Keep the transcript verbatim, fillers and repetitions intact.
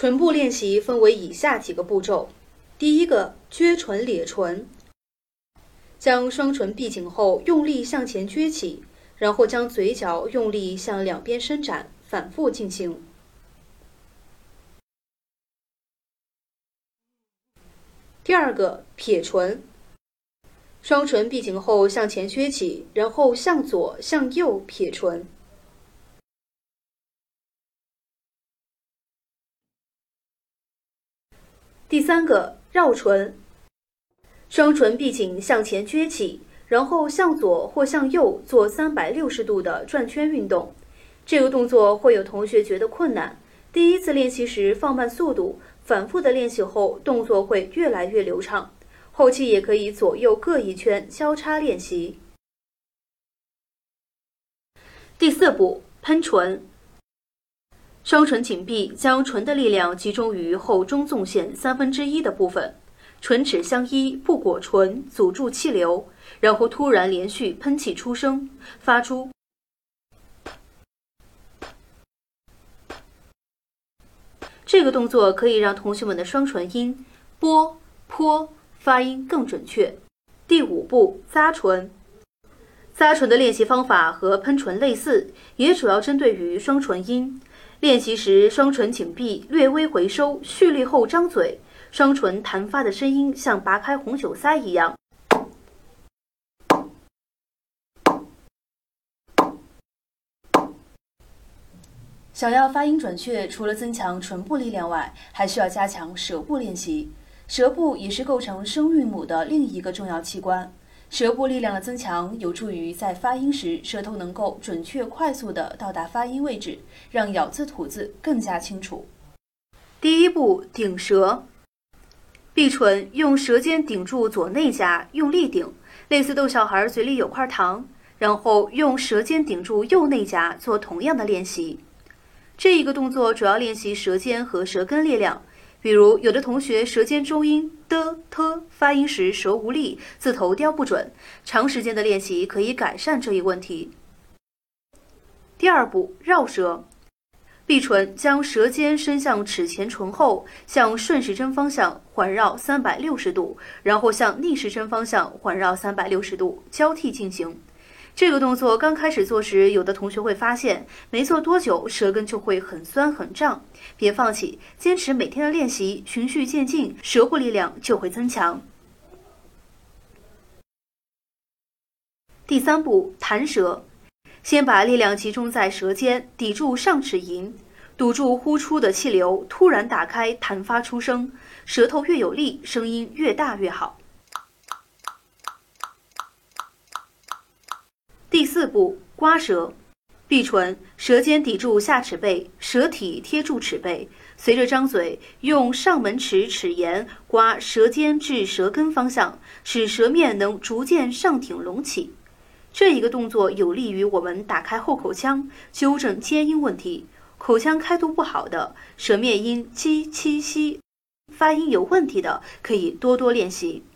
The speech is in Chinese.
唇部练习分为以下几个步骤：第一个，撅唇咧唇，将双唇闭紧后，用力向前撅起，然后将嘴角用力向两边伸展，反复进行。第二个，撇唇，双唇闭紧后向前撅起，然后向左、向右撇唇。第三个，绕唇，双唇闭紧向前撅起，然后向左或向右做三百六十度的转圈运动。这个动作会有同学觉得困难，第一次练习时放慢速度，反复的练习后动作会越来越流畅。后期也可以左右各一圈交叉练习。第四步，喷唇，双唇紧闭，将唇的力量集中于后中纵线三分之一的部分，唇齿相依，不裹唇，阻住气流，然后突然连续喷气出声，发出这个动作可以让同学们的双唇音波、坡发音更准确。第五步，咂唇，咂唇的练习方法和喷唇类似，也主要针对于双唇音。练习时，双唇紧闭，略微回收，蓄力后张嘴，双唇弹发的声音像拔开红酒塞一样。想要发音准确，除了增强唇部力量外，还需要加强舌部练习。舌部也是构成声韵母的另一个重要器官，舌部力量的增强有助于在发音时，舌头能够准确快速地到达发音位置，让咬字吐字更加清楚。第一步，顶舌，闭唇，用舌尖顶住左内颊，用力顶，类似逗小孩嘴里有块糖，然后用舌尖顶住右内颊做同样的练习。这一个动作主要练习舌尖和舌根力量。比如，有的同学舌尖中音的、特发音时舌无力，字头叼不准，长时间的练习可以改善这一问题。第二步，绕舌，闭唇，将舌尖伸向齿前唇后，向顺时针方向环绕三百六十度，然后向逆时针方向环绕三百六十度，交替进行。这个动作刚开始做时，有的同学会发现没做多久舌根就会很酸很胀，别放弃，坚持每天的练习，循序渐进，舌部力量就会增强。第三步，弹舌，先把力量集中在舌尖，抵住上齿龈，堵住呼出的气流，突然打开，弹发出声，舌头越有力，声音越大越好。第四步，刮舌，闭唇，舌尖抵住下齿背，舌体贴住齿背，随着张嘴，用上门齿齿沿刮舌尖至舌根方向，使舌面能逐渐上挺隆起。这一个动作有利于我们打开后口腔，纠正尖音问题。口腔开度不好的，舌面音 j、q、x 发音有问题的，可以多多练习。